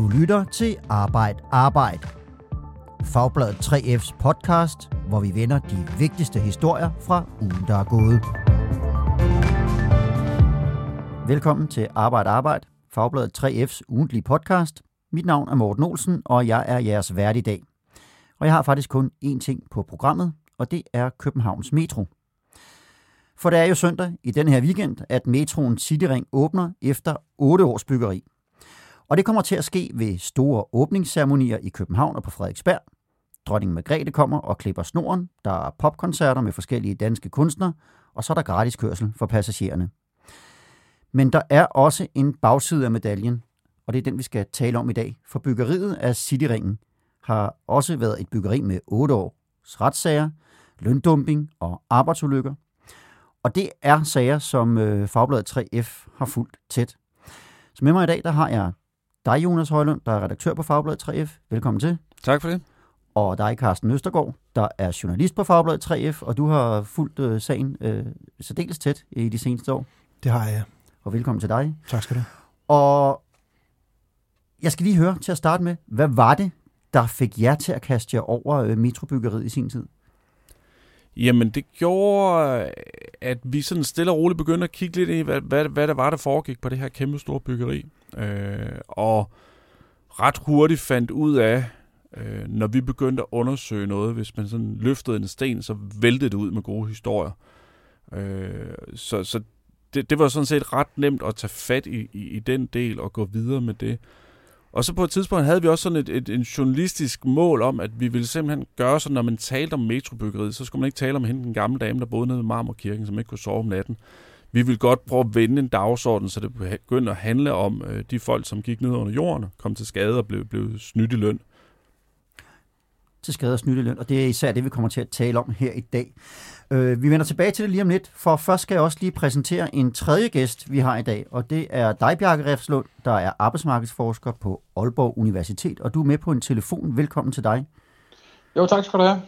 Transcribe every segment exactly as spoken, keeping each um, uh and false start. Du lytter til Arbejde Arbejde. Fagbladet tre F's podcast, hvor vi vender de vigtigste historier fra ugen, der er gået. Velkommen til Arbejde Arbejde, Fagbladet tre F's ugentlige podcast. Mit navn er Morten Olsen, og jeg er jeres vært i dag. Og jeg har faktisk kun én ting på programmet, og det er Københavns Metro. For det er jo søndag i den her weekend, at metroen Cityring åbner efter otte års byggeri. Og det kommer til at ske ved store åbningsceremonier i København og på Frederiksberg. Dronningen Margrethe kommer og klipper snoren, der er popkoncerter med forskellige danske kunstnere, og så er der gratis kørsel for passagererne. Men der er også en bagside af medaljen, og det er den, vi skal tale om i dag. For byggeriet af Cityringen har også været et byggeri med otte års retssager, løndumping og arbejdsulykker. Og det er sager, som Fagbladet tre F har fulgt tæt. Så med mig i dag, der har jeg dig, Jonas Højlund, der er redaktør på Fagbladet tre F. Velkommen til. Tak for det. Og dig, Carsten Østergaard, der er journalist på Fagbladet tre F, og du har fulgt sagen øh, særdeles tæt i de seneste år. Det har jeg. Og velkommen til dig. Tak skal du have. Og jeg skal lige høre til at starte med, hvad var det, der fik jer til at kaste jer over metrobyggeriet i sin tid? Jamen, det gjorde, at vi sådan stille og roligt begyndte at kigge lidt i, hvad, hvad, hvad der var, der foregik på det her kæmpe store byggeri. Øh, og ret hurtigt fandt ud af, øh, når vi begyndte at undersøge noget, hvis man sådan løftede en sten, så væltede det ud med gode historier. Øh, så så det, det var sådan set ret nemt at tage fat i, i, i den del og gå videre med det. Og så på et tidspunkt havde vi også sådan et, et, et journalistisk mål om, at vi ville simpelthen gøre sådan, når man talte om metrobyggeriet, så skulle man ikke tale om hende den gamle dame, der boede nede i Marmorkirken, som ikke kunne sove om natten. Vi ville godt prøve at vende en dagsorden, så det begyndte at handle om øh, de folk, som gik ned under jorden, kom til skade og blev, blev snydt i løn. Til skade og snydt i løn, og det er især det, vi kommer til at tale om her i dag. Øh, vi vender tilbage til det lige om lidt, for først skal jeg også lige præsentere en tredje gæst, vi har i dag, og det er dig, Bjarke Refslund, der er arbejdsmarkedsforsker på Aalborg Universitet, og du er med på en telefon. Velkommen til dig. Jo, tak skal du have.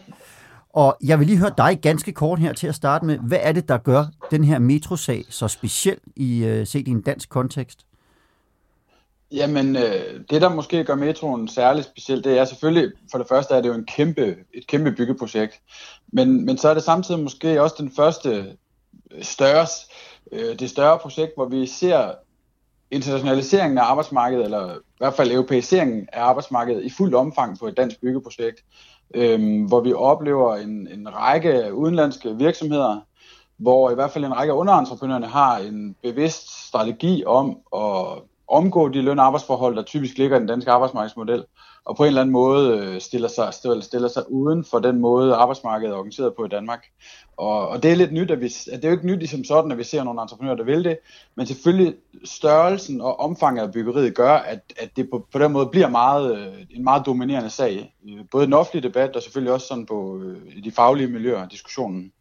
Og jeg vil lige høre dig ganske kort her til at starte med. Hvad er det, der gør den her metrosag så speciel i, øh, set i en dansk kontekst? Jamen, øh, det der måske gør metroen særligt speciel, det er selvfølgelig, for det første er det jo en kæmpe, et kæmpe byggeprojekt. Men, men så er det samtidig måske også den første større, øh, det større projekt, hvor vi ser internationaliseringen af arbejdsmarkedet, eller i hvert fald europæiseringen af arbejdsmarkedet i fuld omfang på et dansk byggeprojekt. Øhm, hvor vi oplever en, en række udenlandske virksomheder, hvor i hvert fald en række underentreprenørerne har en bevidst strategi om at omgå de løn- og arbejdsforhold, der typisk ligger i den danske arbejdsmarkedsmodel, og på en eller anden måde stiller sig, stiller sig uden for den måde, arbejdsmarkedet er organiseret på i Danmark. Og, og det er lidt nyt, at vi, at det er jo ikke nyt ligesom sådan, at vi ser nogle entreprenører, der vil det, men selvfølgelig størrelsen og omfanget af byggeriet gør, at, at det på, på den måde bliver meget, en meget dominerende sag. Både i den offentlige debat, og selvfølgelig også sådan på de faglige miljøer og diskussionen.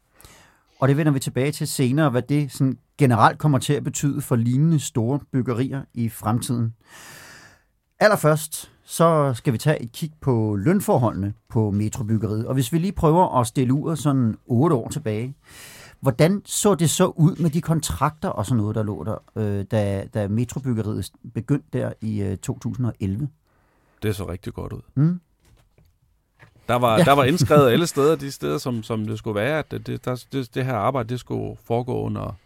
Og det vender vi tilbage til senere, hvad det sådan generelt kommer til at betyde for lignende store byggerier i fremtiden. Allerførst så skal vi tage et kig på lønforholdene på metrobyggeriet. Og hvis vi lige prøver at stille uret sådan otte år tilbage, hvordan så det så ud med de kontrakter og sådan noget, der lå der, øh, da, da metrobyggeriet begyndte der i øh, to tusind og elleve? Det så rigtig godt ud. Mm. Der var, ja. der var indskrevet alle steder, de steder, som, som det skulle være, at det, der, det, det her arbejde det skulle foregå under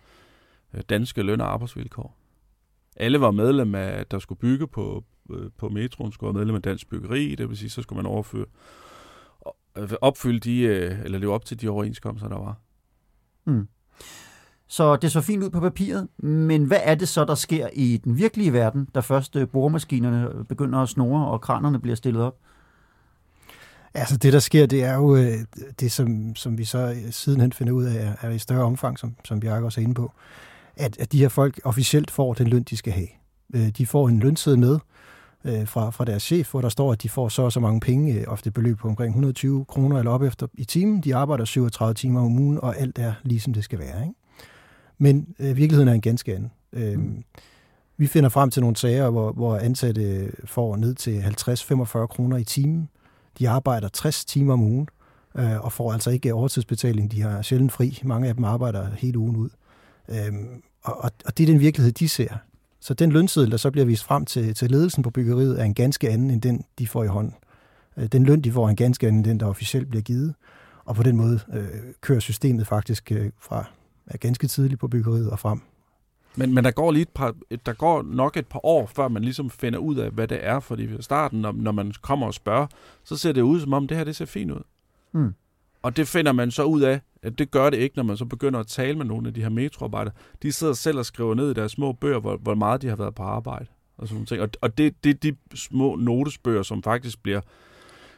danske løn- og arbejdsvilkår. Alle var medlem af, der skulle bygge på, på metroen, skulle være medlem af Dansk Byggeri, det vil sige, så skulle man overføre, opfylde de, eller leve op til de overenskomster, der var. Mm. Så det så fint ud på papiret, men hvad er det så, der sker i den virkelige verden, da først boremaskinerne begynder at snurre, og kranerne bliver stillet op? Altså det, der sker, det er jo det, som, som vi så sidenhen finder ud af, er i større omfang, som, som Bjarke også er inde på, at, at de her folk officielt får den løn, de skal have. De får en lønseddel med fra, fra deres chef, hvor der står, at de får så så mange penge, ofte beløb på omkring hundrede og tyve kroner eller op efter i timen. De arbejder syvogtredive timer om ugen, og alt er ligesom det skal være. Ikke? Men øh, virkeligheden er en ganske anden. Øh, mm. Vi finder frem til nogle sager, hvor, hvor ansatte får ned til halvtreds til femogfyrre kroner i timen. De arbejder tres timer om ugen, øh, og får altså ikke overtidsbetaling. De har sjældent fri. Mange af dem arbejder hele ugen ud. Øhm, og, og det er den virkelighed, de ser. Så den lønseddel, der så bliver vist frem til, til ledelsen på byggeriet, er en ganske anden end den, de får i hånden. Den løn, de får, er en ganske anden end den, der officielt bliver givet. Og på den måde øh, kører systemet faktisk øh, fra er ganske tidligt på byggeriet og frem. Men, men der, går lige et par, der går nok et par år, før man ligesom finder ud af, hvad det er. Fordi i starten, når, når man kommer og spørger, så ser det ud som om, det her det ser fint ud. Mm. Og det finder man så ud af, at det gør det ikke, når man så begynder at tale med nogle af de her metroarbejdere. De sidder selv og skriver ned i deres små bøger, hvor, hvor meget de har været på arbejde. Og, sådan ting. og, og det, det er de små notesbøger, som faktisk bliver,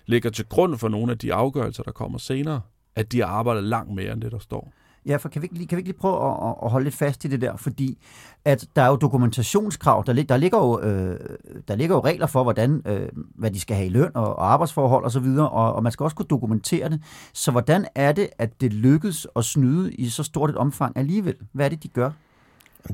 ligger til grund for nogle af de afgørelser, der kommer senere, at de har arbejdet langt mere end det, der står. Ja, for kan vi, kan vi ikke lige prøve at, at holde lidt fast i det der, fordi at der er jo dokumentationskrav, der, der, ligger, jo, øh, der ligger jo regler for, hvordan, øh, hvad de skal have i løn og, og arbejdsforhold osv., og, og, og man skal også kunne dokumentere det. Så hvordan er det, at det lykkes at snyde i så stort et omfang alligevel? Hvad er det, de gør?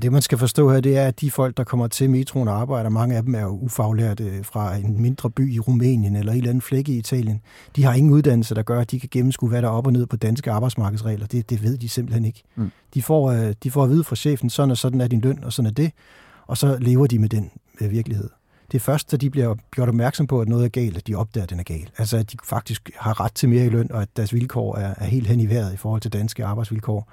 Det, man skal forstå her, det er, at de folk, der kommer til metroen og arbejder, mange af dem er jo ufaglærte fra en mindre by i Rumænien eller en eller anden flække i Italien. De har ingen uddannelse, der gør, at de kan gennemskue, hvad der er op og ned på danske arbejdsmarkedsregler. Det, det ved de simpelthen ikke. Mm. De, får, de får at vide fra chefen, sådan og sådan er din løn, og sådan er det, og så lever de med den virkelighed. Det er først, da de bliver gjort opmærksom på, at noget er galt, at de opdager, at den er galt. Altså, at de faktisk har ret til mere i løn, og at deres vilkår er, er helt hen i vejret i forhold til danske arbejdsvilkår.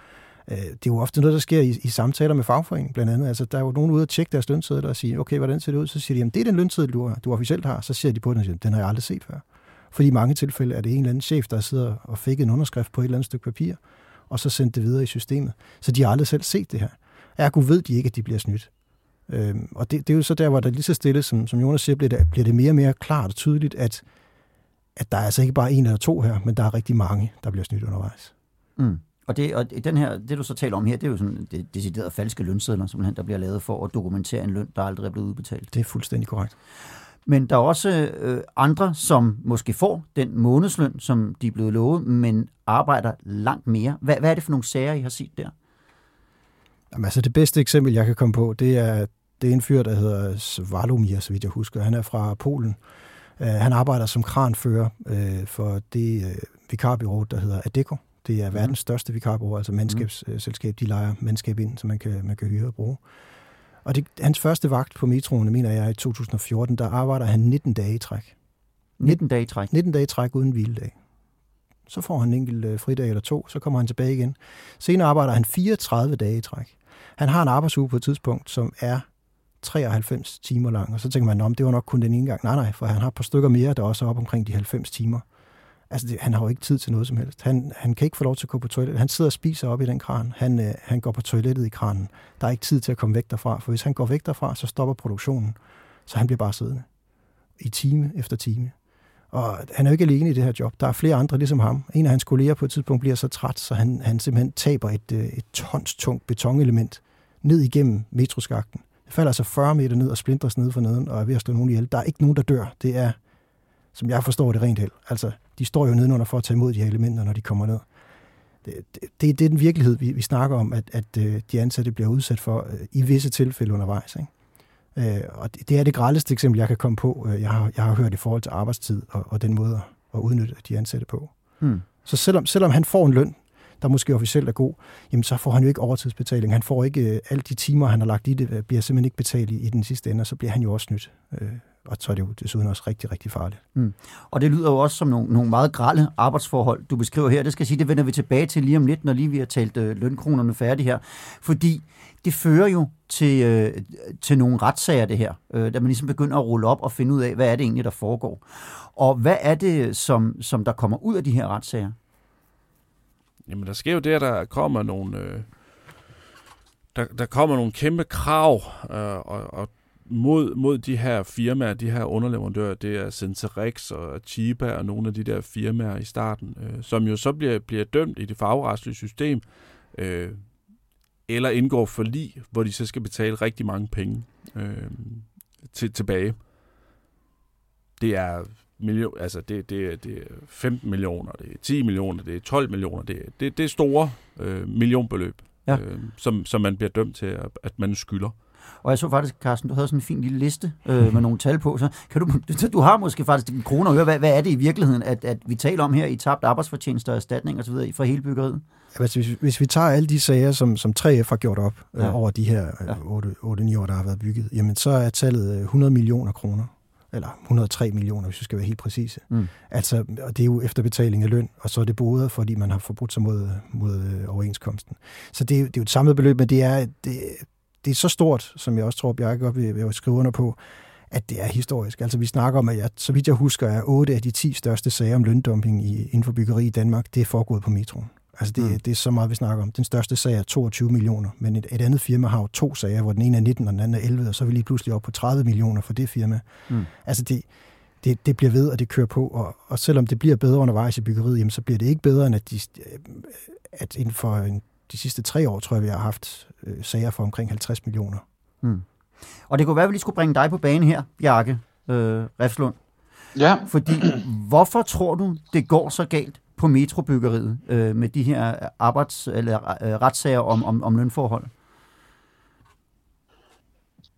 Det er jo ofte noget, der sker i, i samtaler med fagforeningen, blandt andet. Altså, der er jo nogen ude at tjekke deres lønseddel og sige, okay, hvordan ser det ud? Så siger de, jamen, det er den lønseddel, du, du officielt har. Så siger de på den og siger, den har jeg aldrig set før. Fordi i mange tilfælde er det en eller anden chef, der sidder og fik en underskrift på et eller andet stykke papir, og så sendte det videre i systemet. Så de har aldrig selv set det her. Ergo ved de ikke, at de bliver snydt. Øhm, og det, det er jo så der, hvor der lige så stille, som, som Jonas siger, bliver det, bliver det mere og mere klart og tydeligt, at, at der er altså ikke bare en eller to her, men der er rigtig mange, der bliver snydt undervejs. Mm. Og, det, og den her, det, du så taler om her, det er jo sådan det decideret falske lønsedler, simpelthen, der bliver lavet for at dokumentere en løn, der aldrig er blevet udbetalt. Det er fuldstændig korrekt. Men der er også øh, andre, som måske får den månedsløn, som de er blevet lovet, men arbejder langt mere. Hvad, hvad er det for nogle sager, I har set der? Jamen, altså, det bedste eksempel, jeg kan komme på, det er, det er en fyr, der hedder Svalumir, så vidt jeg husker. Han er fra Polen. Uh, han arbejder som kranfører uh, for det uh, vikarbureau, der hedder Adecco. Det er verdens største vikarbureau, altså mandskabsselskab, de lejer mandskab ind, så man kan, man kan hyre og bruge. Og det, hans første vagt på metroen, mener jeg, i to tusind og fjorten, der arbejder han nitten dage i træk. nitten dage i træk? nitten dage i træk uden hviledag. Så får han en enkelt fridag eller to, så kommer han tilbage igen. Senere arbejder han fireogtredive dage i træk. Han har en arbejdsuge på et tidspunkt, som er treoghalvfems timer lang, og så tænker man, om det var nok kun den ene gang. Nej, nej, for han har et par stykker mere, der også er op omkring de halvfems timer. Altså, det, han har jo ikke tid til noget som helst. Han, han kan ikke få lov til at gå på toilettet. Han sidder og spiser op i den kran. Han, øh, han går på toilettet i kranen. Der er ikke tid til at komme væk derfra, for hvis han går væk derfra, så stopper produktionen. Så han bliver bare siddende i time efter time. Og han er jo ikke alene i det her job. Der er flere andre ligesom ham. En af hans kolleger på et tidspunkt bliver så træt, så han, han simpelthen taber et, øh, et tons tungt betonelement ned igennem metroskakten. Det falder altså fyrre meter ned og splinters ned for neden, og er ved at slå nogen ihjel. Der er ikke nogen, der dør. Det er, som jeg forstår det, rent held. Altså, de står jo nedenunder for at tage imod de her elementer, når de kommer ned. Det, det, det er den virkelighed, vi, vi snakker om, at, at de ansatte bliver udsat for i visse tilfælde undervejs. Ikke? Og det, det er det grelleste eksempel, jeg kan komme på. Jeg har, jeg har hørt i forhold til arbejdstid og, og den måde at udnytte de ansatte på. Hmm. Så selvom, selvom han får en løn, der måske officielt er god, jamen så får han jo ikke overtidsbetaling. Han får ikke alle de timer, han har lagt i det, bliver simpelthen ikke betalt i, i den sidste ende, og så bliver han jo også snydt. Og så er det jo desuden også rigtig, rigtig farligt. Mm. Og det lyder jo også som nogle, nogle meget grelle arbejdsforhold, du beskriver her. Det skal jeg sige, det vender vi tilbage til lige om lidt, når lige vi har talt øh, lønkronerne færdig her. Fordi det fører jo til, øh, til nogle retssager, det her. Øh, da man ligesom begynder at rulle op og finde ud af, hvad er det egentlig, der foregår. Og hvad er det, som, som der kommer ud af de her retssager? Jamen, der sker jo det, at der kommer nogle, øh, der, der kommer nogle kæmpe krav øh, og, og Mod, mod de her firmaer, de her underleverandører, det er Centerex og Chiba og nogle af de der firmaer i starten, øh, som jo så bliver, bliver dømt i det fagretslige system, øh, eller indgår forlig, hvor de så skal betale rigtig mange penge øh, til, tilbage. Det er, million, altså det, det, det er femten millioner, det er ti millioner, det er tolv millioner, det, det, det er store øh, millionbeløb, ja. øh, som, som man bliver dømt til, at, at man skylder. Og jeg så faktisk, Carsten, du havde sådan en fin lille liste øh, med nogle tal på. Så kan du, du har måske faktisk en krone at høre, hvad, hvad er det i virkeligheden, at, at vi taler om her i tabt arbejdsfortjenester og erstatning og så videre for hele byggeriet? Ja, altså, hvis, hvis vi tager alle de sager, som, som tre F har gjort op øh, ja. over de her øh, otte ni år, der har været bygget, jamen så er tallet hundrede millioner kroner, eller hundrede og tre millioner, hvis vi skal være helt præcise. Mm. Altså, og det er jo efterbetaling af løn, og så er det boder, fordi man har forbrudt sig mod, mod øh, overenskomsten. Så det, det er jo et samlet beløb, men det er... Det, Det er så stort, som jeg også tror, Bjarke op vil, vil skrive under på, at det er historisk. Altså vi snakker om, at jeg, så vidt jeg husker, er otte af de ti største sager om løndumping i, inden for byggeri i Danmark, det er foregået på metroen. Altså det, mm. det er så meget, vi snakker om. Den største sag er toogtyve millioner, men et, et andet firma har jo to sager, hvor den ene er nitten, og den anden er elleve, og så er vi lige pludselig op på tredive millioner for det firma. Mm. Altså det, det, det bliver ved, og det kører på, og, og selvom det bliver bedre undervejs i byggeriet, jamen, så bliver det ikke bedre, end at, de, at inden for en de sidste tre år, tror jeg, vi har haft øh, sager for omkring halvtreds millioner. Mm. Og det kunne være, at vi lige skulle bringe dig på banen her, Bjarke øh, Refslund. Ja. Fordi, hvorfor tror du, det går så galt på metrobyggeriet øh, med de her arbejds- eller øh, retssager om, om, om lønforhold?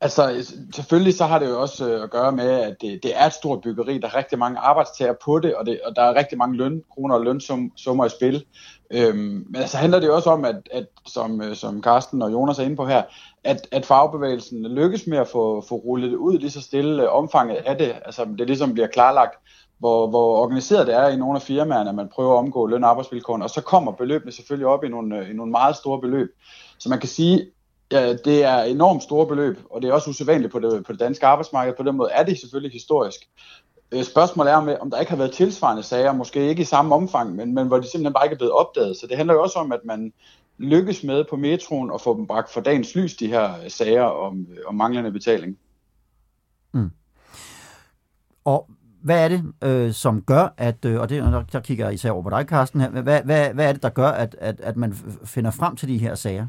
Altså, selvfølgelig så har det jo også at gøre med, at det, det er et stort byggeri, der er rigtig mange arbejdstager på det, og, det, og der er rigtig mange lønkroner og lønsummer i spil. Øhm, men altså handler det jo også om, at, at som, som Carsten og Jonas er inde på her, at, at fagbevægelsen lykkes med at få, få rullet det ud lige så stille omfanget af det. Altså, det ligesom bliver klarlagt, hvor, hvor organiseret det er i nogle af firmaerne, at man prøver at omgå løn- og arbejdsvilkårene, og så kommer beløbene selvfølgelig op i nogle, i nogle meget store beløb. Så man kan sige, ja, det er enormt store beløb, og det er også usædvanligt på det, på det danske arbejdsmarked. På den måde er det selvfølgelig historisk. Spørgsmålet er, om der ikke har været tilsvarende sager, måske ikke i samme omfang, men, men hvor de simpelthen bare ikke er blevet opdaget. Så det handler jo også om, at man lykkes med på metroen og få dem bragt for dagens lys, de her sager om, om manglende betaling. Mm. Og hvad er det, øh, som gør, at, øh, og det, der, der kigger jeg især over på dig, Carsten, her, hvad, hvad, hvad er det, der gør, at, at, at man finder frem til de her sager?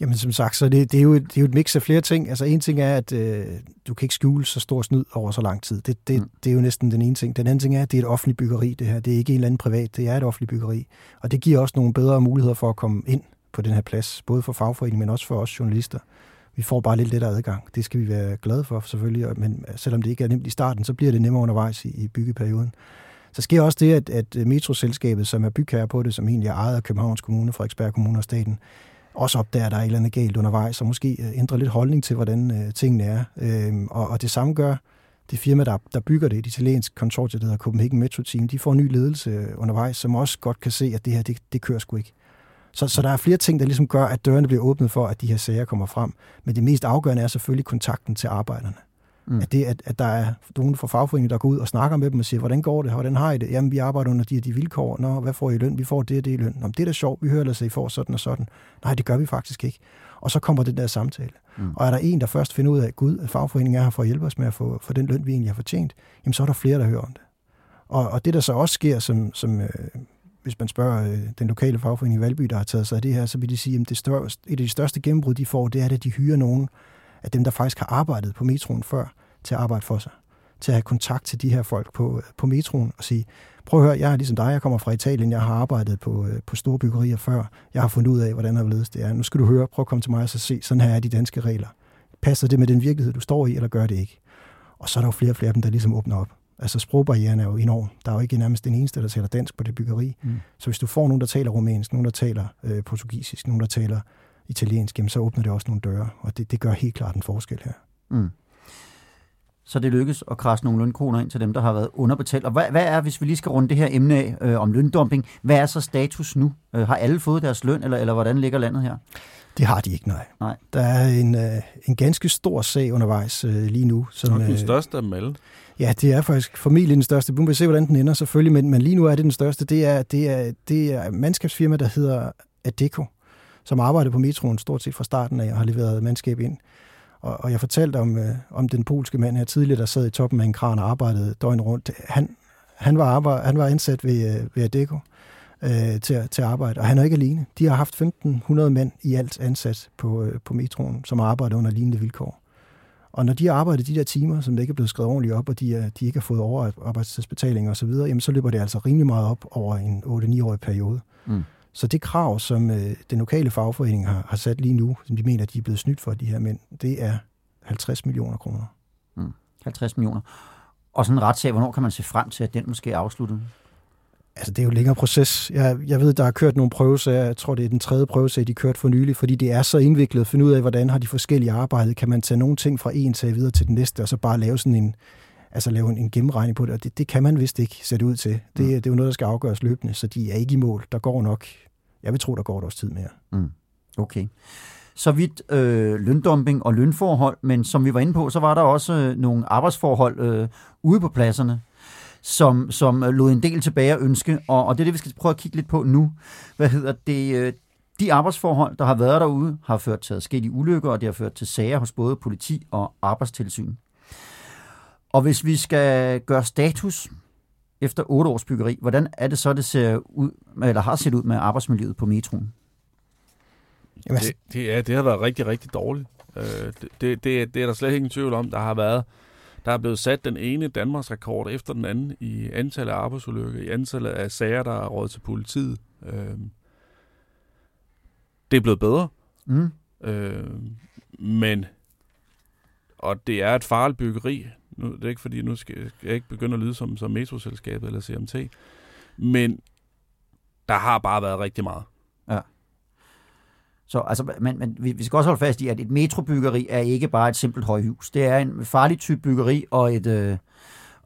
Jamen som sagt, så det, det, er jo et, det er jo et mix af flere ting. Altså en ting er, at øh, du kan ikke skjule så stor snyd over så lang tid. Det, det, mm. det er jo næsten den ene ting. Den anden ting er, at det er et offentligt byggeri, det her. Det er ikke en eller anden privat, det er et offentligt byggeri. Og det giver også nogle bedre muligheder for at komme ind på den her plads, både for fagforeningen, men også for os journalister. Vi får bare lidt lettere adgang. Det skal vi være glade for selvfølgelig, men selvom det ikke er nemt i starten, så bliver det nemmere undervejs i, i byggeperioden. Så sker også det, at, at metroselskabet, som er bygherre på det, som egentlig er ejet af Københavns Kommune, Frederiksberg Kommune og staten, også opdager, der er et eller andet galt undervejs, og måske ændrer lidt holdning til, hvordan øh, tingene er. Øhm, og, og det samme gør det firma, der, der bygger det, et italiensk konsortium, der hedder Copenhagen Metro Team, de får ny ledelse undervejs, som også godt kan se, at det her, det, det kører sgu ikke. Så, så der er flere ting, der ligesom gør, at dørene bliver åbnet for, at de her sager kommer frem. Men det mest afgørende er selvfølgelig kontakten til arbejderne. Mm. At, det, at, at der er nogen fra fagforeningen, der går ud og snakker med dem og siger, hvordan går det, hvordan har I det? Jamen, vi arbejder under de her de vilkår. Nå, hvad får I løn? Vi får det og det i løn. Nå, det er da sjovt, vi hører ellers, at I får sådan og sådan. Nej, det gør vi faktisk ikke. Og så kommer den der samtale. Mm. Og er der en, der først finder ud af, gud, at fagforeningen er her for at hjælpe os med at få for den løn, vi egentlig har fortjent, jamen så er der flere, der hører om det. Og, og det, der så også sker, som, som øh, hvis man spørger øh, den lokale fagforening i Valby, der har taget sig af det her, så vil de sige, at det største, et af de største gennembrud, de får, det er, at de hyrer nogen at dem, der faktisk har arbejdet på metroen før, til at arbejde for sig. Til at have kontakt til de her folk på, på metroen og sige, prøv at høre, jeg er ligesom dig, jeg kommer fra Italien, jeg har arbejdet på, på store byggerier før, jeg har fundet ud af, hvordan det er. Nu skal du høre, prøv at komme til mig og så se, sådan her er de danske regler. Passer det med den virkelighed, du står i, eller gør det ikke? Og så er der jo flere og flere af dem, der ligesom åbner op. Altså sprogbarrieren er jo enorm. Der er jo ikke nærmest den eneste, der taler dansk på det byggeri. Mm. Så hvis du får nogen, der taler rumænsk, nogen, der taler øh, portugisisk, nogen, der taler italiensk, jamen så åbner det også nogle døre, og det, det gør helt klart en forskel her. Mm. Så det lykkes at krasse nogle lønkroner ind til dem, der har været underbetalt. Og hvad, hvad er, hvis vi lige skal runde det her emne af øh, om løndumping, hvad er så status nu? Øh, har alle fået deres løn, eller, eller hvordan ligger landet her? Det har de ikke, nej. nej. Der er en, øh, en ganske stor sag undervejs øh, lige nu. Som, øh, den største af dem alle. Ja, det er faktisk formentlig den største. Vi må se, hvordan den ender selvfølgelig, men, men lige nu er det den største. Det er, det er, det er et mandskabsfirma, der hedder Adecco, som arbejder på metroen stort set fra starten af og har leveret mandskab ind. Og, og jeg fortalte om, øh, om den polske mand her tidligere, der sad i toppen af en kran og arbejdede døgn rundt. Han, han, var, arbejde, han var ansat ved, øh, ved Adecco øh, til, til arbejde, og han er ikke alene. De har haft femten hundrede mænd i alt ansat på, øh, på metroen, som arbejder under lignende vilkår. Og når de har arbejdet de der timer, som ikke er blevet skrevet ordentligt op, og de, er, de ikke har fået over arbejdstidsbetaling osv., så, så løber det altså rimelig meget op over en otte ni-årig periode. Mm. Så det krav, som øh, den lokale fagforening har, har sat lige nu, som de mener, de er blevet snydt for, de her mænd, det er halvtreds millioner kroner. Mm. halvtreds millioner. Og sådan en retssag, hvornår kan man se frem til, at den måske er afsluttet? Altså, det er jo en længere proces. Jeg, jeg ved, der har kørt nogle prøvesager. Jeg tror, det er den tredje prøvesag, de kørt for nylig, fordi det er så indviklet at finde ud af, hvordan har de forskellige arbejdet. Kan man tage nogle ting fra en sag videre til den næste, og så bare lave sådan en, altså lave en, en gennemregning på det? Og det, det kan man vist ikke sætte ud til. Det, mm. det er jo noget, der skal afgøres løbende, så de er ikke i mål. Der går nok, jeg vil tro, der går et års tid mere. Mm. Okay. Så vidt øh, løndumping og lønforhold, men som vi var inde på, så var der også øh, nogle arbejdsforhold øh, ude på pladserne, som, som lod en del tilbage at ønske, og, og det er det, vi skal prøve at kigge lidt på nu. Hvad hedder det? De arbejdsforhold, der har været derude, har ført til adskillige ulykker, og det har ført til sager hos både politi og arbejdstilsyn. Og hvis vi skal gøre status efter otte års byggeri, hvordan er det så, det ser ud, eller har set ud med arbejdsmiljøet på metroen? Det, det, er, det har været rigtig, rigtig dårligt. Det, det, det er der slet ingen tvivl om. Der har været Der er blevet sat den ene Danmarks rekord efter den anden i antallet af arbejdsulykker, i antallet af sager, der er råd til politiet. Øh, det er blevet bedre, mm. øh, men og det er et farligt byggeri. Nu, det er ikke fordi, nu skal jeg ikke begynde at lyde som, som metroselskabet eller C M T, men der har bare været rigtig meget. Ja. Så, altså, men, men vi skal også holde fast i, at et metrobyggeri er ikke bare et simpelt højhus. Det er en farlig type byggeri og, et, øh,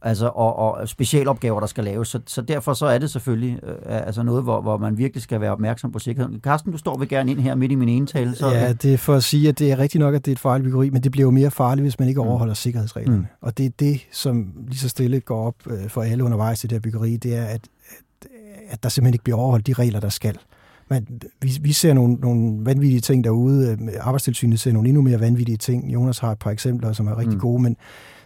altså, og, og specialopgaver, der skal laves. Så, så derfor så er det selvfølgelig øh, altså noget, hvor, hvor man virkelig skal være opmærksom på sikkerheden. Carsten, du står vel gerne ind her midt i min entale. Så... Ja, det er for at sige, at det er rigtigt nok, at det er et farligt byggeri, men det bliver jo mere farligt, hvis man ikke overholder mm. sikkerhedsreglerne. Mm. Og det er det, som lige så stille går op for alle undervejs i det her byggeri, det er, at, at, at der simpelthen ikke bliver overholdt de regler, der skal. Man, vi, vi ser nogle, nogle vanvittige ting derude. Arbejdstilsynet ser nogle endnu mere vanvittige ting. Jonas har et par eksempler, som er rigtig mm. gode, men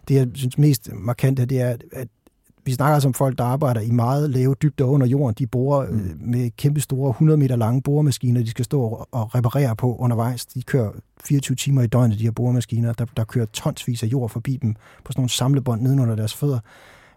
det, jeg synes mest markant er, det er, at vi snakker altså om folk, der arbejder i meget lave dybder under jorden. De borer mm. øh, med kæmpe store, hundrede meter lange boremaskiner, de skal stå og reparere på undervejs. De kører fireogtyve timer i døgnet, de her boremaskiner. Der, der kører tonsvis af jord forbi dem på sådan nogle samlebånd nedenunder deres fødder.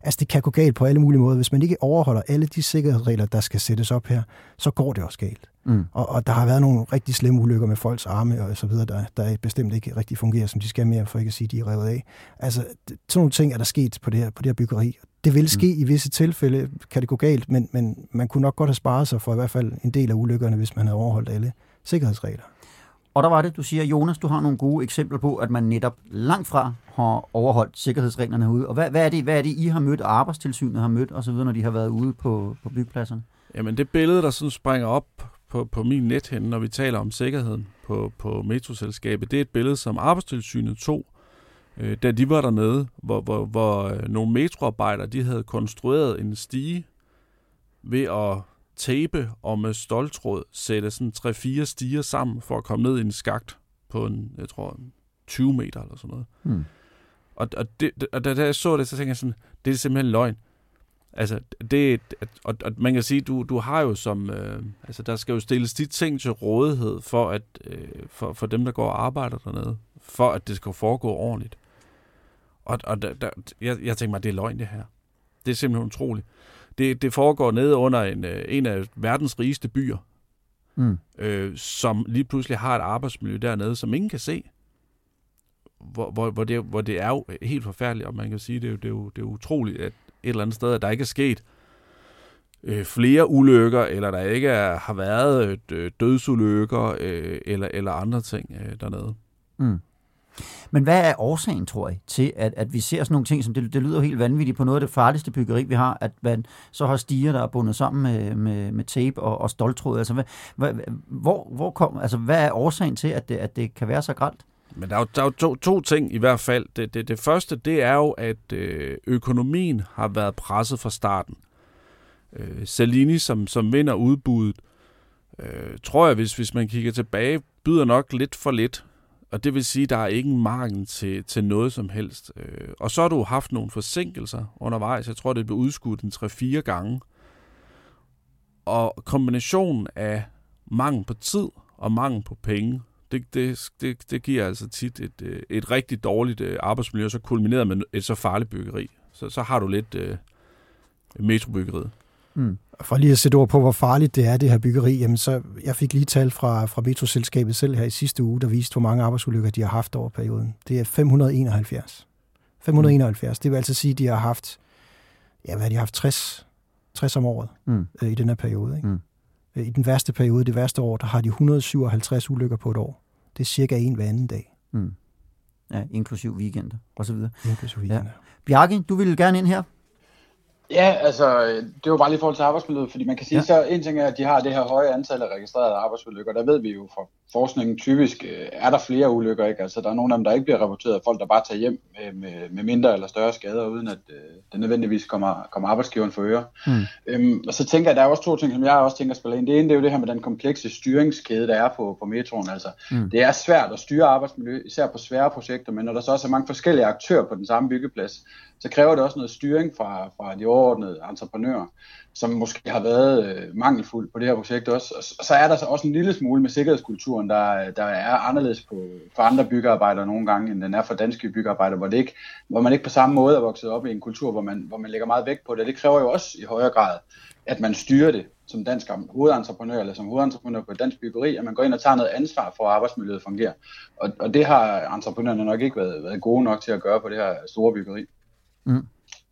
Altså, det kan gå galt på alle mulige måder. Hvis man ikke overholder alle de sikkerhedsregler, der skal sættes op her, så går det også galt. Mm. Og, og der har været nogle rigtig slemme ulykker med folks arme og så videre, der, der bestemt ikke rigtig fungerer, som de skal mere, for ikke at sige, at de er revet af. Altså, sådan nogle ting er der sket på det her, på det her byggeri. Det vil ske mm. i visse tilfælde, kan det gå galt, men, men man kunne nok godt have sparet sig for i hvert fald en del af ulykkerne, hvis man havde overholdt alle sikkerhedsregler. Og der var det, du siger, Jonas, du har nogle gode eksempler på, at man netop langt fra har overholdt sikkerhedsreglerne herude. Og hvad, hvad, er det, hvad er det, I har mødt, og Arbejdstilsynet har mødt, og så videre, når de har været ude på, på byggepladserne? Jamen, det billede, der sådan springer op på, på min net hen, når vi taler om sikkerheden på, på metroselskabet, det er et billede, som Arbejdstilsynet tog, øh, da de var dernede, hvor, hvor, hvor nogle metroarbejdere, de havde konstrueret en stige ved at tape og med stoltråd sætte sådan tre-fire stiger sammen for at komme ned i en skakt på en, jeg tror, tyve meter eller sådan noget. Hmm. Og, og, det, og da jeg så det, så tænkte jeg sådan, det er simpelthen løgn. Altså, det og, og man kan sige, du, du har jo som, øh, altså der skal jo stilles de ting til rådighed for, at, øh, for, for dem, der går og arbejder dernede, for at det skal foregå ordentligt. Og, og da, da, jeg, jeg tænkte mig, det er løgn det her. Det er simpelthen utroligt. Det, det foregår nede under en, en af verdens rigeste byer, mm. øh, som lige pludselig har et arbejdsmiljø dernede, som ingen kan se. Hvor, hvor, hvor, det, hvor det er jo helt forfærdeligt, og man kan sige, det er jo, det er jo, det er utroligt, at et eller andet sted, at der ikke er sket øh, flere ulykker, eller der ikke er, har været øh, dødsulykker, øh, eller, eller andre ting øh, dernede. Mm. Men hvad er årsagen, tror jeg, til, at, at vi ser sådan nogle ting, som det, det lyder helt vanvittigt på noget af det farligste byggeri, vi har, at man så har stiger, der er bundet sammen med, med, med tape og, og stoltråd. Altså, hvad, hvad, hvor, hvor kom, altså, hvad er årsagen til, at det, at det kan være så grelt? Men der er jo, der er jo to, to ting i hvert fald. Det, det, det første, det er jo, at økonomien har været presset fra starten. Øh, Salini, som, som vinder udbuddet, øh, tror jeg, hvis, hvis man kigger tilbage, byder nok lidt for lidt. Og det vil sige, at der er ikke en margen til, til noget som helst. Og så har du haft nogle forsinkelser undervejs. Jeg tror, det blev udskudt en tre-fire gange. Og kombinationen af mangel på tid og mangel på penge, det, det, det, det giver altså tit et, et rigtig dårligt arbejdsmiljø, så kulmineret med et så farligt byggeri. Så, så har du lidt øh, metrobyggeriet. Mm. For lige at sætte ord på, hvor farligt det er, det her byggeri, jamen så jeg fik lige tal fra, fra Metroselskabet selv her i sidste uge, der viste, hvor mange arbejdsulykker de har haft over perioden. Det er fem hundrede og enoghalvfjerds. fem hundrede og enoghalvfjerds, det vil altså sige, at de har haft, ja, hvad de har haft, tres, tres om året mm. øh, i den her periode. Ikke? Mm. I den værste periode, det værste år, der har de et hundrede og syvoghalvtreds ulykker på et år. Det er cirka en hver anden dag. Mm. Ja, inklusiv weekender og så videre. Inklusiv weekender. Ja. Bjarke, du ville gerne ind her? Ja, altså, det var bare lige i forhold til arbejdsmiljøet, fordi man kan sige, ja. Så en ting er, at de har det her høje antal af registrerede arbejdsulykker. Der ved vi jo fra forskningen typisk, er der flere ulykker, ikke? Altså, der er nogle af dem, der ikke bliver rapporteret, folk, der bare tager hjem med, med mindre eller større skader, uden at øh, det nødvendigvis kommer, kommer arbejdsgiveren for øre. Mm. Øhm, og så tænker jeg, at der er også to ting, som jeg også tænker at spille ind. Det ene, det er jo det her med den komplekse styringskæde, der er på, på metroen. Altså, mm. det er svært at styre arbejdsmiljø, især på svære projekter, men når der så også er mange forskellige aktører på den samme byggeplads, så kræver det også noget styring fra, fra de overordnede entreprenører, som måske har været øh, mangelfuld på det her projekt også. Og så er der så også en lille smule med sikkerhedskulturen, der, der er anderledes på, for andre byggearbejdere nogle gange, end den er for danske byggearbejdere, hvor, det ikke, hvor man ikke på samme måde er vokset op i en kultur, hvor man, hvor man lægger meget vægt på det. Det kræver jo også i højere grad, at man styrer det som dansk hovedentreprenør, eller som hovedentreprenør på et dansk byggeri, at man går ind og tager noget ansvar for, at arbejdsmiljøet fungerer. Og, og det har entreprenørerne nok ikke været, været gode nok til at gøre på det her store byggeri. Mm.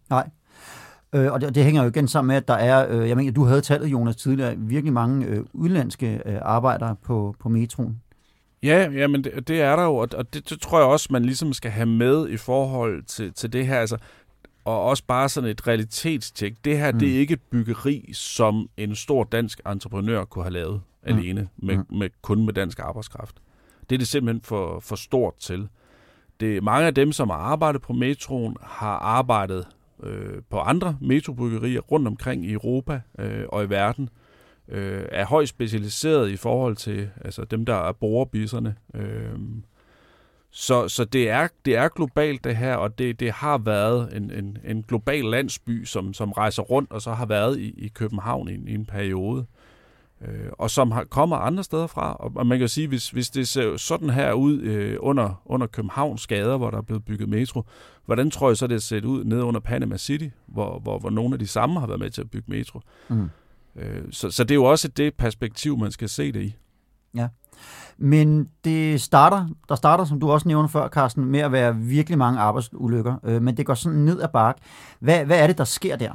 Nej. Øh, og det, det hænger jo igen sammen med, at der er, øh, jeg mener, du havde tallet, Jonas, tidligere, virkelig mange øh, udenlandske øh, arbejdere på, på metroen. Ja, ja, men det, det er der jo, og det, det tror jeg også, man ligesom skal have med i forhold til, til det her, altså, og også bare sådan et realitetstjek. Det her, mm. det er ikke et byggeri, som en stor dansk entreprenør kunne have lavet mm. alene, med, mm. med, kun med dansk arbejdskraft. Det er det simpelthen for, for stort til. Det, mange af dem, som har arbejdet på metroen, har arbejdet øh, på andre metrobyggerier rundt omkring i Europa øh, og i verden, øh, er højt specialiseret i forhold til altså dem, der er borebisserne. Øh, så så det, er, det er globalt det her, og det, det har været en, en, en global landsby, som, som rejser rundt og så har været i, i København i, i en periode. Og som har, kommer andre steder fra. Og man kan sige, hvis, hvis det ser sådan her ud øh, under, under Københavns gader, hvor der er blevet bygget metro, hvordan tror jeg så, det er set ud nede under Panama City, hvor, hvor, hvor nogle af de samme har været med til at bygge metro. Mm. Øh, så, så det er jo også det perspektiv, man skal se det i. Ja, men det starter, der starter, som du også nævnte før, Carsten, med at være virkelig mange arbejdsulykker, øh, men det går sådan ned ad bakke. Hvad, hvad er det, der sker der?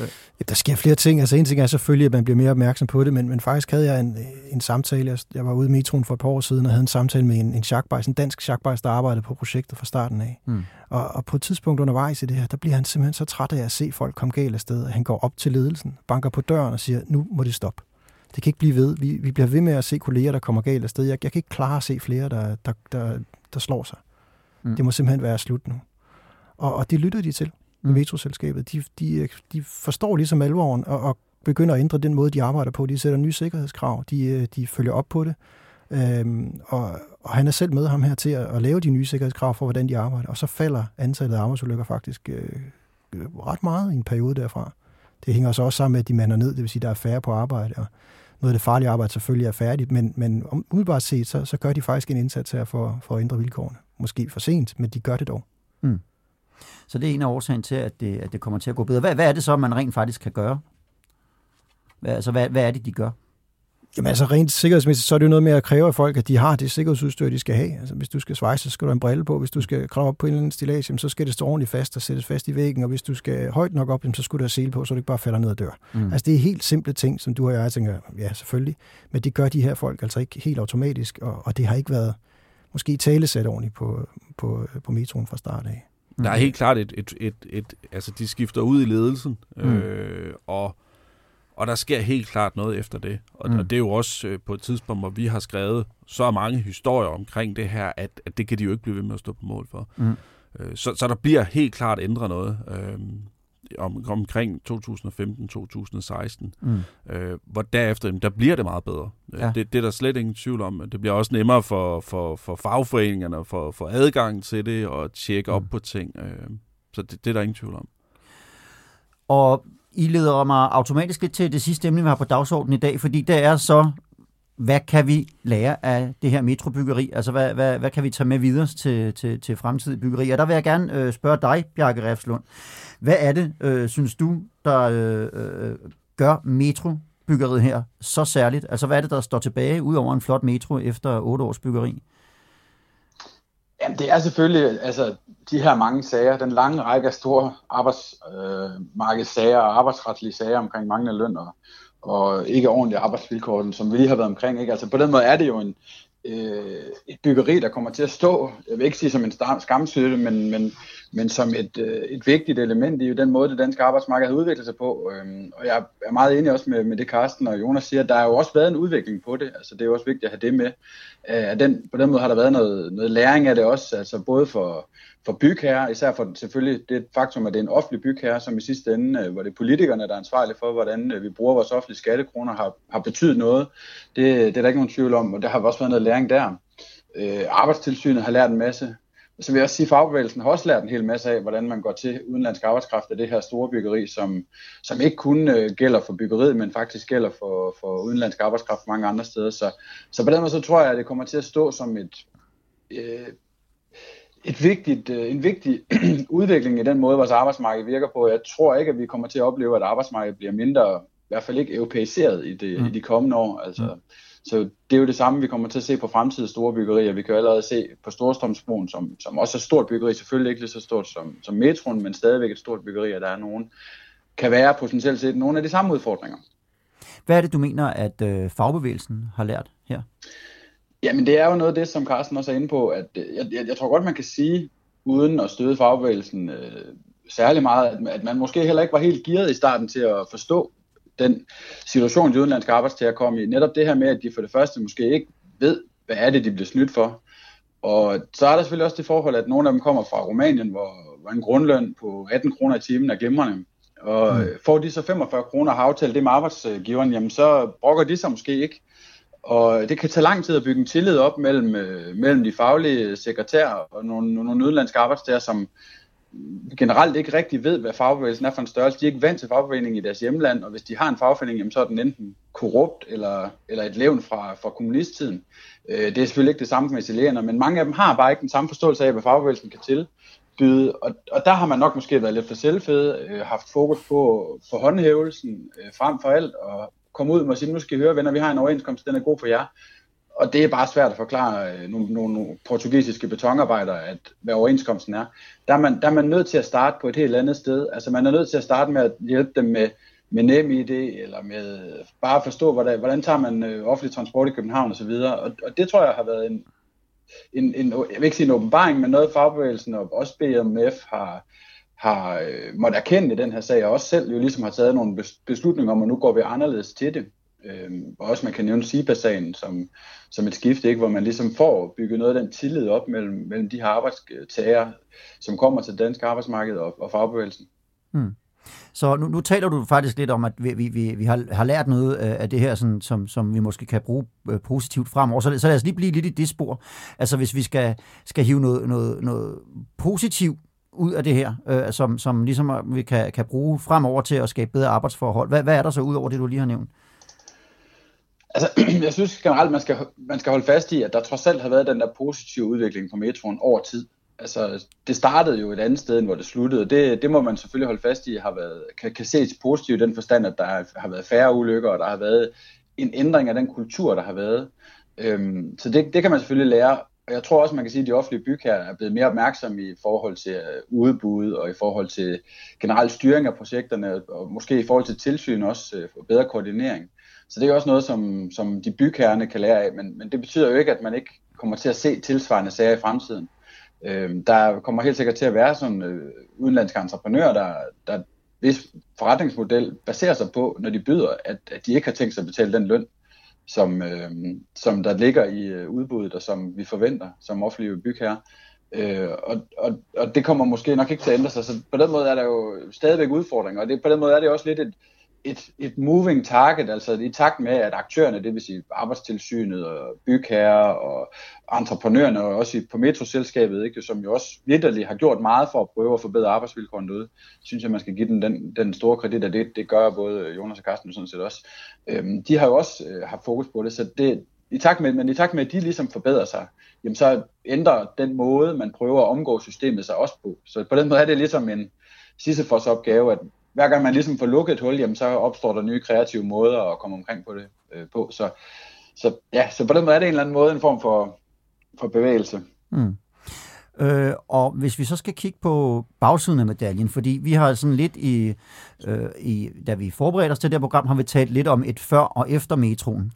Øh. Der sker flere ting. Altså en ting er selvfølgelig, at man bliver mere opmærksom på det, men, men faktisk havde jeg en, en samtale. Jeg var ude i metroen for et par år siden og havde en samtale med en, en sjakbejs, en dansk sjakbejs, der arbejdede på projektet fra starten af. Mm. Og, og på et tidspunkt undervejs i det her, der bliver han simpelthen så træt af at se folk komme galt af sted, at han går op til ledelsen, banker på døren og siger, nu må det stoppe. Det kan ikke blive ved. Vi, vi bliver ved med at se kolleger, der kommer galt af sted. Jeg, jeg kan ikke klare at se flere, der, der, der, der slår sig. Mm. Det må simpelthen være slut nu. Og, og det lyttede de til. Mm. Metroselskabet, de, de, de forstår ligesom alvoren og, og begynder at ændre den måde, de arbejder på. De sætter nye sikkerhedskrav, de, de følger op på det, øhm, og, og han er selv med ham her til at, at lave de nye sikkerhedskrav for, hvordan de arbejder, og så falder antallet af arbejdsulykker faktisk øh, ret meget i en periode derfra. Det hænger så også sammen med, at de mander ned, det vil sige, at der er færre på arbejde, og noget af det farlige arbejde selvfølgelig er færdigt, men, men umiddelbart set, så, så gør de faktisk en indsats her for, for at ændre vilkårene. Måske for sent, men de gør det dog. Mm. Så det er en af årsagen til, at det, at det kommer til at gå bedre. Hvad, hvad er det så, man rent faktisk kan gøre? Hvad, altså, hvad, hvad er det, de gør? Jamen altså, rent sikkerhedsmæssigt, så er det jo noget med at kræve af folk, at de har det sikkerhedsudstyr, de skal have. Altså, hvis du skal svejse, så skal du have en brille på. Hvis du skal kravle op på en eller anden stillads, så skal det stå ordentligt fast og sættes fast i væggen. Og hvis du skal højt nok op, så skal du have sele på, så du ikke bare falder ned og dør. Mm. Altså, det er helt simple ting, som du og jeg tænker, ja, selvfølgelig. Men det gør de her folk altså ikke helt automatisk, og, og det har ikke været måske talesat ordentligt på, på, på metroen fra start af. Der er helt klart et, et, et, et, altså de skifter ud i ledelsen, øh, mm. og, og der sker helt klart noget efter det. Og, mm. og det er jo også på et tidspunkt, hvor vi har skrevet så mange historier omkring det her, at, at det kan de jo ikke blive ved med at stå på mål for. Mm. Øh, så, så der bliver helt klart ændret noget øh, om, omkring to tusind og femten til to tusind og seksten, mm. øh, hvor derefter der bliver det meget bedre. Ja. Det, det er der slet ingen tvivl om. Det bliver også nemmere for, for, for fagforeningerne at for, få adgang til det og tjekke mm. op på ting. Så det, det er der ingen tvivl om. Og I leder mig automatisk lidt til det sidste emne, vi har på dagsordenen i dag, fordi det er så, hvad kan vi lære af det her metrobyggeri? Altså, hvad, hvad, hvad kan vi tage med videre til, til, til fremtidige byggerier? Der vil jeg gerne øh, spørge dig, Bjarke Refslund. Hvad er det, øh, synes du, der øh, gør metrobyggeriet her så særligt? Altså, hvad er det, der står tilbage ud over en flot metro efter otte års byggeri? Jamen, det er selvfølgelig altså, de her mange sager, den lange række af store arbejdsmarkedssager øh, og arbejdsretlige sager omkring manglende løn og, og ikke ordentlige arbejdsvilkår, som vi lige har været omkring. Ikke? Altså, på den måde er det jo en, øh, et byggeri, der kommer til at stå, jeg vil ikke sige som en skamsyde, men, men, men som et, øh, et vigtigt element i den måde, det danske arbejdsmarked har udviklet sig på. Øh, og jeg er meget enig også med, med det, Carsten og Jonas siger, at der har jo også været en udvikling på det. Altså, det er jo også vigtigt at have det med. Øh, at den, på den måde har der været noget, noget læring af det også, altså både for... for bygherrer, især for selvfølgelig det faktum, at det er en offentlig bygherre, som i sidste ende, hvor det er politikerne, der er ansvarlige for, hvordan vi bruger vores offentlige skattekroner, har, har betydet noget. Det, det er der ikke nogen tvivl om, og der har også været noget læring der. Øh, Arbejdstilsynet har lært en masse. Så vil jeg også sige, at fagbevægelsen har også lært en hel masse af, hvordan man går til udenlandsk arbejdskraft af det her store byggeri, som, som ikke kun gælder for byggeriet, men faktisk gælder for, for udenlandsk arbejdskraft mange andre steder. Så, så på den måde så tror jeg, at det kommer til at stå som et... Øh, Et vigtigt, en vigtig udvikling i den måde, vores arbejdsmarked virker på. Jeg tror ikke, at vi kommer til at opleve, at arbejdsmarkedet bliver mindre, i hvert fald ikke europæiseret i, det, mm. i de kommende år. Altså, mm. Så det er jo det samme, vi kommer til at se på fremtidige store byggerier. Vi kan jo allerede se på Storstrømsbroen, som, som også er stort byggeri. Selvfølgelig ikke lige så stort som, som metroen, men stadigvæk et stort byggeri, og der er nogen, kan være potentielt set nogle af de samme udfordringer. Hvad er det, du mener, at øh, fagbevægelsen har lært her? Jamen det er jo noget af det, som Carsten også er inde på, at jeg, jeg, jeg tror godt, man kan sige, uden at støde fagbevægelsen øh, særlig meget, at, at man måske heller ikke var helt gearet i starten til at forstå den situation, de udenlandske arbejdstagere kom i. Netop det her med, at de for det første måske ikke ved, hvad er det, de bliver snydt for. Og så er der selvfølgelig også det forhold, at nogle af dem kommer fra Rumænien, hvor, hvor en grundløn på atten kroner i timen er glimrende. Og mm. får de så femogfyrre kroner og har aftalt det med arbejdsgiveren, jamen så brokker de sig måske ikke. Og det kan tage lang tid at bygge en tillid op mellem, mellem de faglige sekretærer og nogle, nogle udenlandske arbejdstagere, som generelt ikke rigtig ved, hvad fagbevægelsen er for en størrelse. De er ikke vant til fagforeningen i deres hjemland, og hvis de har en fagforening, jamen, så er den enten korrupt eller, eller et levn fra, fra kommunisttiden. Det er selvfølgelig ikke det samme for italienere, men mange af dem har bare ikke den samme forståelse af, hvad fagbevægelsen kan tilbyde. Og, og der har man nok måske været lidt for selvfede, haft fokus på, på håndhævelsen frem for alt, og komme ud og sige, nu skal I høre, venner, vi har en overenskomst, den er god for jer. Og det er bare svært at forklare nogle, nogle portugisiske betonarbejdere, at, hvad overenskomsten er. Der er, man, der er man nødt til at starte på et helt andet sted. Altså man er nødt til at starte med at hjælpe dem med, med NemID, eller med bare at forstå, hvordan, hvordan tager man offentlig transport i København osv. Og, og, og det tror jeg har været en, en, en, jeg vil ikke sige en åbenbaring, men noget fagbevægelsen og også B M F har... har øh, måtte erkende i den her sag, og også selv jo ligesom har taget nogle beslutninger om, at nu går vi anderledes til det. Øh, og også man kan nævne Chiba-sagen som, som et skift, ikke? Hvor man ligesom får bygget noget af den tillid op mellem, mellem de her arbejdstagere, som kommer til det danske arbejdsmarked og, og fagbevægelsen. Hmm. Så nu, nu taler du faktisk lidt om, at vi, vi, vi har, har lært noget af det her, sådan, som, som vi måske kan bruge positivt fremover. Så, så lad os lige blive lidt i det spor. Altså hvis vi skal, skal hive noget, noget, noget positivt ud af det her, øh, som, som ligesom vi kan, kan bruge fremover til at skabe bedre arbejdsforhold. Hvad, hvad er der så ud over det, du lige har nævnt? Altså, jeg synes generelt, man skal, man skal holde fast i, at der trods alt har været den der positive udvikling på metroen over tid. Altså, det startede jo et andet sted, end hvor det sluttede. Det, det må man selvfølgelig holde fast i, har været, kan, kan ses positivt i den forstand, at der har været færre ulykker, og der har været en ændring af den kultur, der har været. Øhm, så det, det kan man selvfølgelig lære. Og jeg tror også, man kan sige, at de offentlige bygherrer er blevet mere opmærksomme i forhold til udbud og i forhold til generel styring af projekterne, og måske i forhold til tilsyn også for bedre koordinering. Så det er også noget, som, som de bygherrerne kan lære af, men, men det betyder jo ikke, at man ikke kommer til at se tilsvarende sager i fremtiden. Øh, der kommer helt sikkert til at være sådan øh, udenlandske entreprenører, der, der hvis forretningsmodel baserer sig på, når de byder, at, at de ikke har tænkt sig at betale den løn, Som, øh, som der ligger i øh, udbuddet, og som vi forventer som offentlige bygherrer. Øh, og, og, og det kommer måske nok ikke til at ændre sig, så på den måde er der jo stadigvæk udfordringer, og det, på den måde er det også lidt et, et, et moving target, altså i takt med, at aktørerne, det vil sige Arbejdstilsynet og bygherrer og entreprenørerne, og også på metroselskabet, ikke, som jo også virkelig har gjort meget for at prøve at forbedre arbejdsvilkårene derude, synes jeg, man skal give dem den, den store kredit, og det, det gør både Jonas og Carsten sådan set også. Øhm, de har jo også øh, haft fokus på det, så det, i takt med, men i takt med, at de ligesom forbedrer sig, jamen så ændrer den måde, man prøver at omgå systemet sig også på. Så på den måde er det ligesom en sisyfos opgave, at hver gang man ligesom får lukket et hul, jamen, så opstår der nye kreative måder at komme omkring på det øh, på. Så, så, ja, så på den måde er det en eller anden måde en form for, for bevægelse. Mm. Øh, og hvis vi så skal kigge på bagsiden af medaljen, fordi vi har sådan lidt i, øh, i da vi forbereder os til det her program, har vi talt lidt om et før og efter metroen.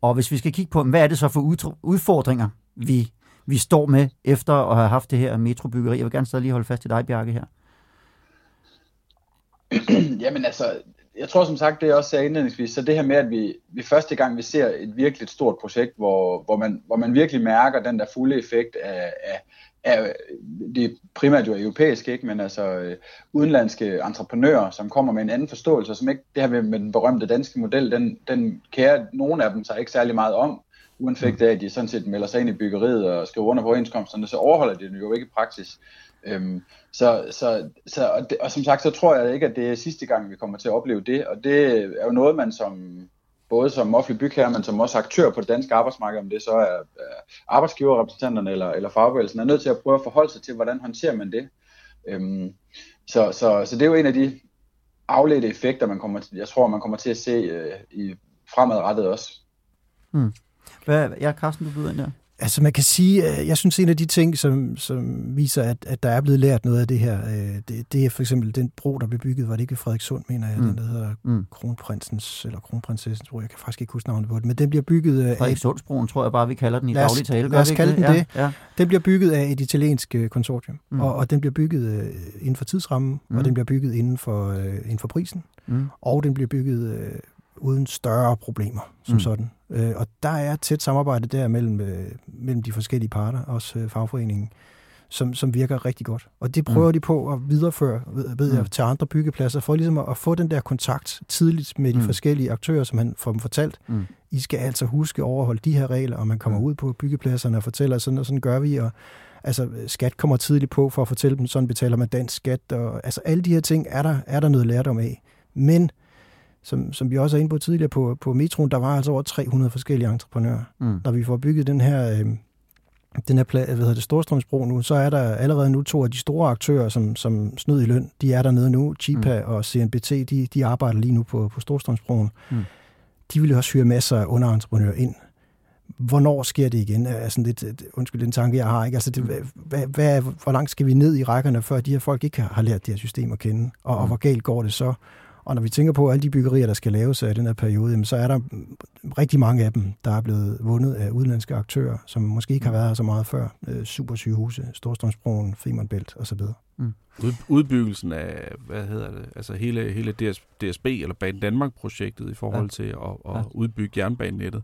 Og hvis vi skal kigge på, hvad er det så for udfordringer, vi, vi står med efter at have haft det her metrobyggeri? Jeg vil gerne stadig lige holde fast i dig, Bjarke, her. Jamen altså, jeg tror som sagt, det jeg også sagde indledningsvis, så det her med, at vi, vi første gang, vi ser et virkelig stort projekt, hvor, hvor, man, hvor man virkelig mærker den der fulde effekt af, af af, det er primært jo europæiske, ikke, men altså øh, udenlandske entreprenører, som kommer med en anden forståelse, som ikke, det her med den berømte danske model, den, den kærer nogle af dem sig ikke særlig meget om, uanset at de sådan set melder sig ind i byggeriet og skriver under på overenskomsterne, så overholder de det jo ikke i praksis. Øhm, så, så, så, og, det, og som sagt, så tror jeg ikke, at det er sidste gang, vi kommer til at opleve det, og det er jo noget, man som både som offentlig bygherre, men som også aktør på det danske arbejdsmarked, om det så er arbejdsgiverrepræsentanterne eller, eller fagbevægelsen, er nødt til at prøve at forholde sig til, hvordan håndterer man det. Øhm, så, så, så det er jo en af de afledte effekter, man kommer til, jeg tror, man kommer til at se øh, i fremadrettet også. Hmm. Hvad er Carsten, du byder ind der? Altså man kan sige, jeg synes en af de ting, som, som viser, at, at der er blevet lært noget af det her, det, det er for eksempel den bro, der blev bygget, var det ikke i Frederikssund, mener jeg, mm. den der hedder mm. Kronprinsens, eller Kronprinsessens bro, jeg kan faktisk ikke huske navnet på det, men den bliver bygget af... Frederikssundsbroen, tror jeg bare, vi kalder den i daglig tale. Lad os kalde den det. Ja, ja. Den bliver bygget af et italiensk konsortium, mm. og, og den bliver bygget inden for tidsrammen, mm. og den bliver bygget inden for, inden for prisen, mm. og den bliver bygget uden større problemer, som mm. sådan. Øh, og der er tæt samarbejde der mellem, øh, mellem de forskellige parter, også øh, fagforeningen, som, som virker rigtig godt. Og det prøver mm. de på at videreføre ved, ved mm. jeg, til andre byggepladser, for ligesom at, at få den der kontakt tidligt med de mm. forskellige aktører, som han får dem fortalt. Mm. I skal altså huske at overholde de her regler, og man kommer ud på byggepladserne og fortæller, sådan og sådan gør vi, og altså, skat kommer tidligt på for at fortælle dem, sådan betaler man dansk skat, og altså alle de her ting er der, er der noget lærdom af. Men Som, som vi også er inde på tidligere på, på metroen, der var altså over tre hundrede forskellige entreprenører. Mm. Når vi får bygget den her, øh, den her hvad hedder det, Storstrømsbro nu, så er der allerede nu to af de store aktører, som, som snød i løn. De er dernede nu. Chipa mm. og C N B T, de, de arbejder lige nu på, på Storstrømsbroen. Mm. De ville også hyre masser af underentreprenører ind. Hvornår sker det igen? Altså lidt, undskyld den tanke, jeg har. Ikke? Altså det, hvad, hvad, hvor langt skal vi ned i rækkerne, før de her folk ikke har lært det her system at kende? Og, mm. og hvor galt går det så? Og når vi tænker på alle de byggerier, der skal laves af den her periode, så er der rigtig mange af dem, der er blevet vundet af udenlandske aktører, som måske ikke har været her så meget før. Supersygehuse, Storstrømsbroen, Femernbælt osv. Mm. Udbyggelsen af, hvad hedder det, altså hele, hele D S B eller Banedanmark-projektet i forhold til at, at ja. udbygge jernbanenettet,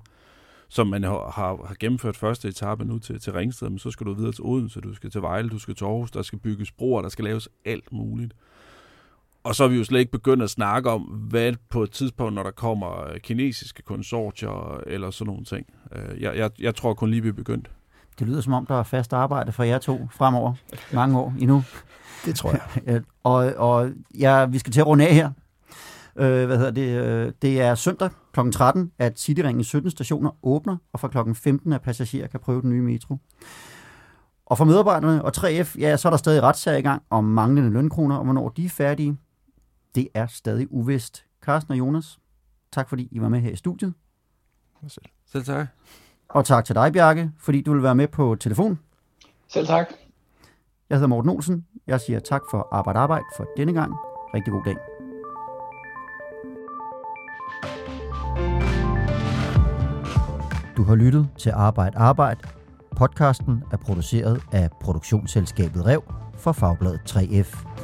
som man har, har gennemført første etape nu til, til Ringsted, men så skal du videre til Odense, du skal til Vejle, du skal til Aarhus, der skal bygges broer, der skal laves alt muligt. Og så er vi jo slet ikke begyndt at snakke om, hvad på et tidspunkt, når der kommer kinesiske konsortier eller sådan nogle ting. Jeg, jeg, jeg tror kun lige, vi er begyndt. Det lyder som om, der er fast arbejde for jer to fremover. Mange år endnu. Det tror jeg. og og ja, vi skal til at runde af her. Hvad hedder det? Det er søndag klokken tretten, at Cityringens sytten stationer åbner, og fra klokken femten at passagerer kan prøve den nye metro. Og for medarbejderne og tre F, ja, så er der stadig retssager i gang om manglende lønkroner, og hvornår de er færdige. Det er stadig uvist. Carsten og Jonas, tak fordi I var med her i studiet. Selv, Selv tak. Og tak til dig, Bjarke, fordi du vil være med på telefon. Selv tak. Jeg hedder Morten Olsen. Jeg siger tak for Arbejde Arbejde for denne gang. Rigtig god dag. Du har lyttet til Arbejde Arbejde. Podcasten er produceret af produktionsselskabet Rev for Fagbladet tre F.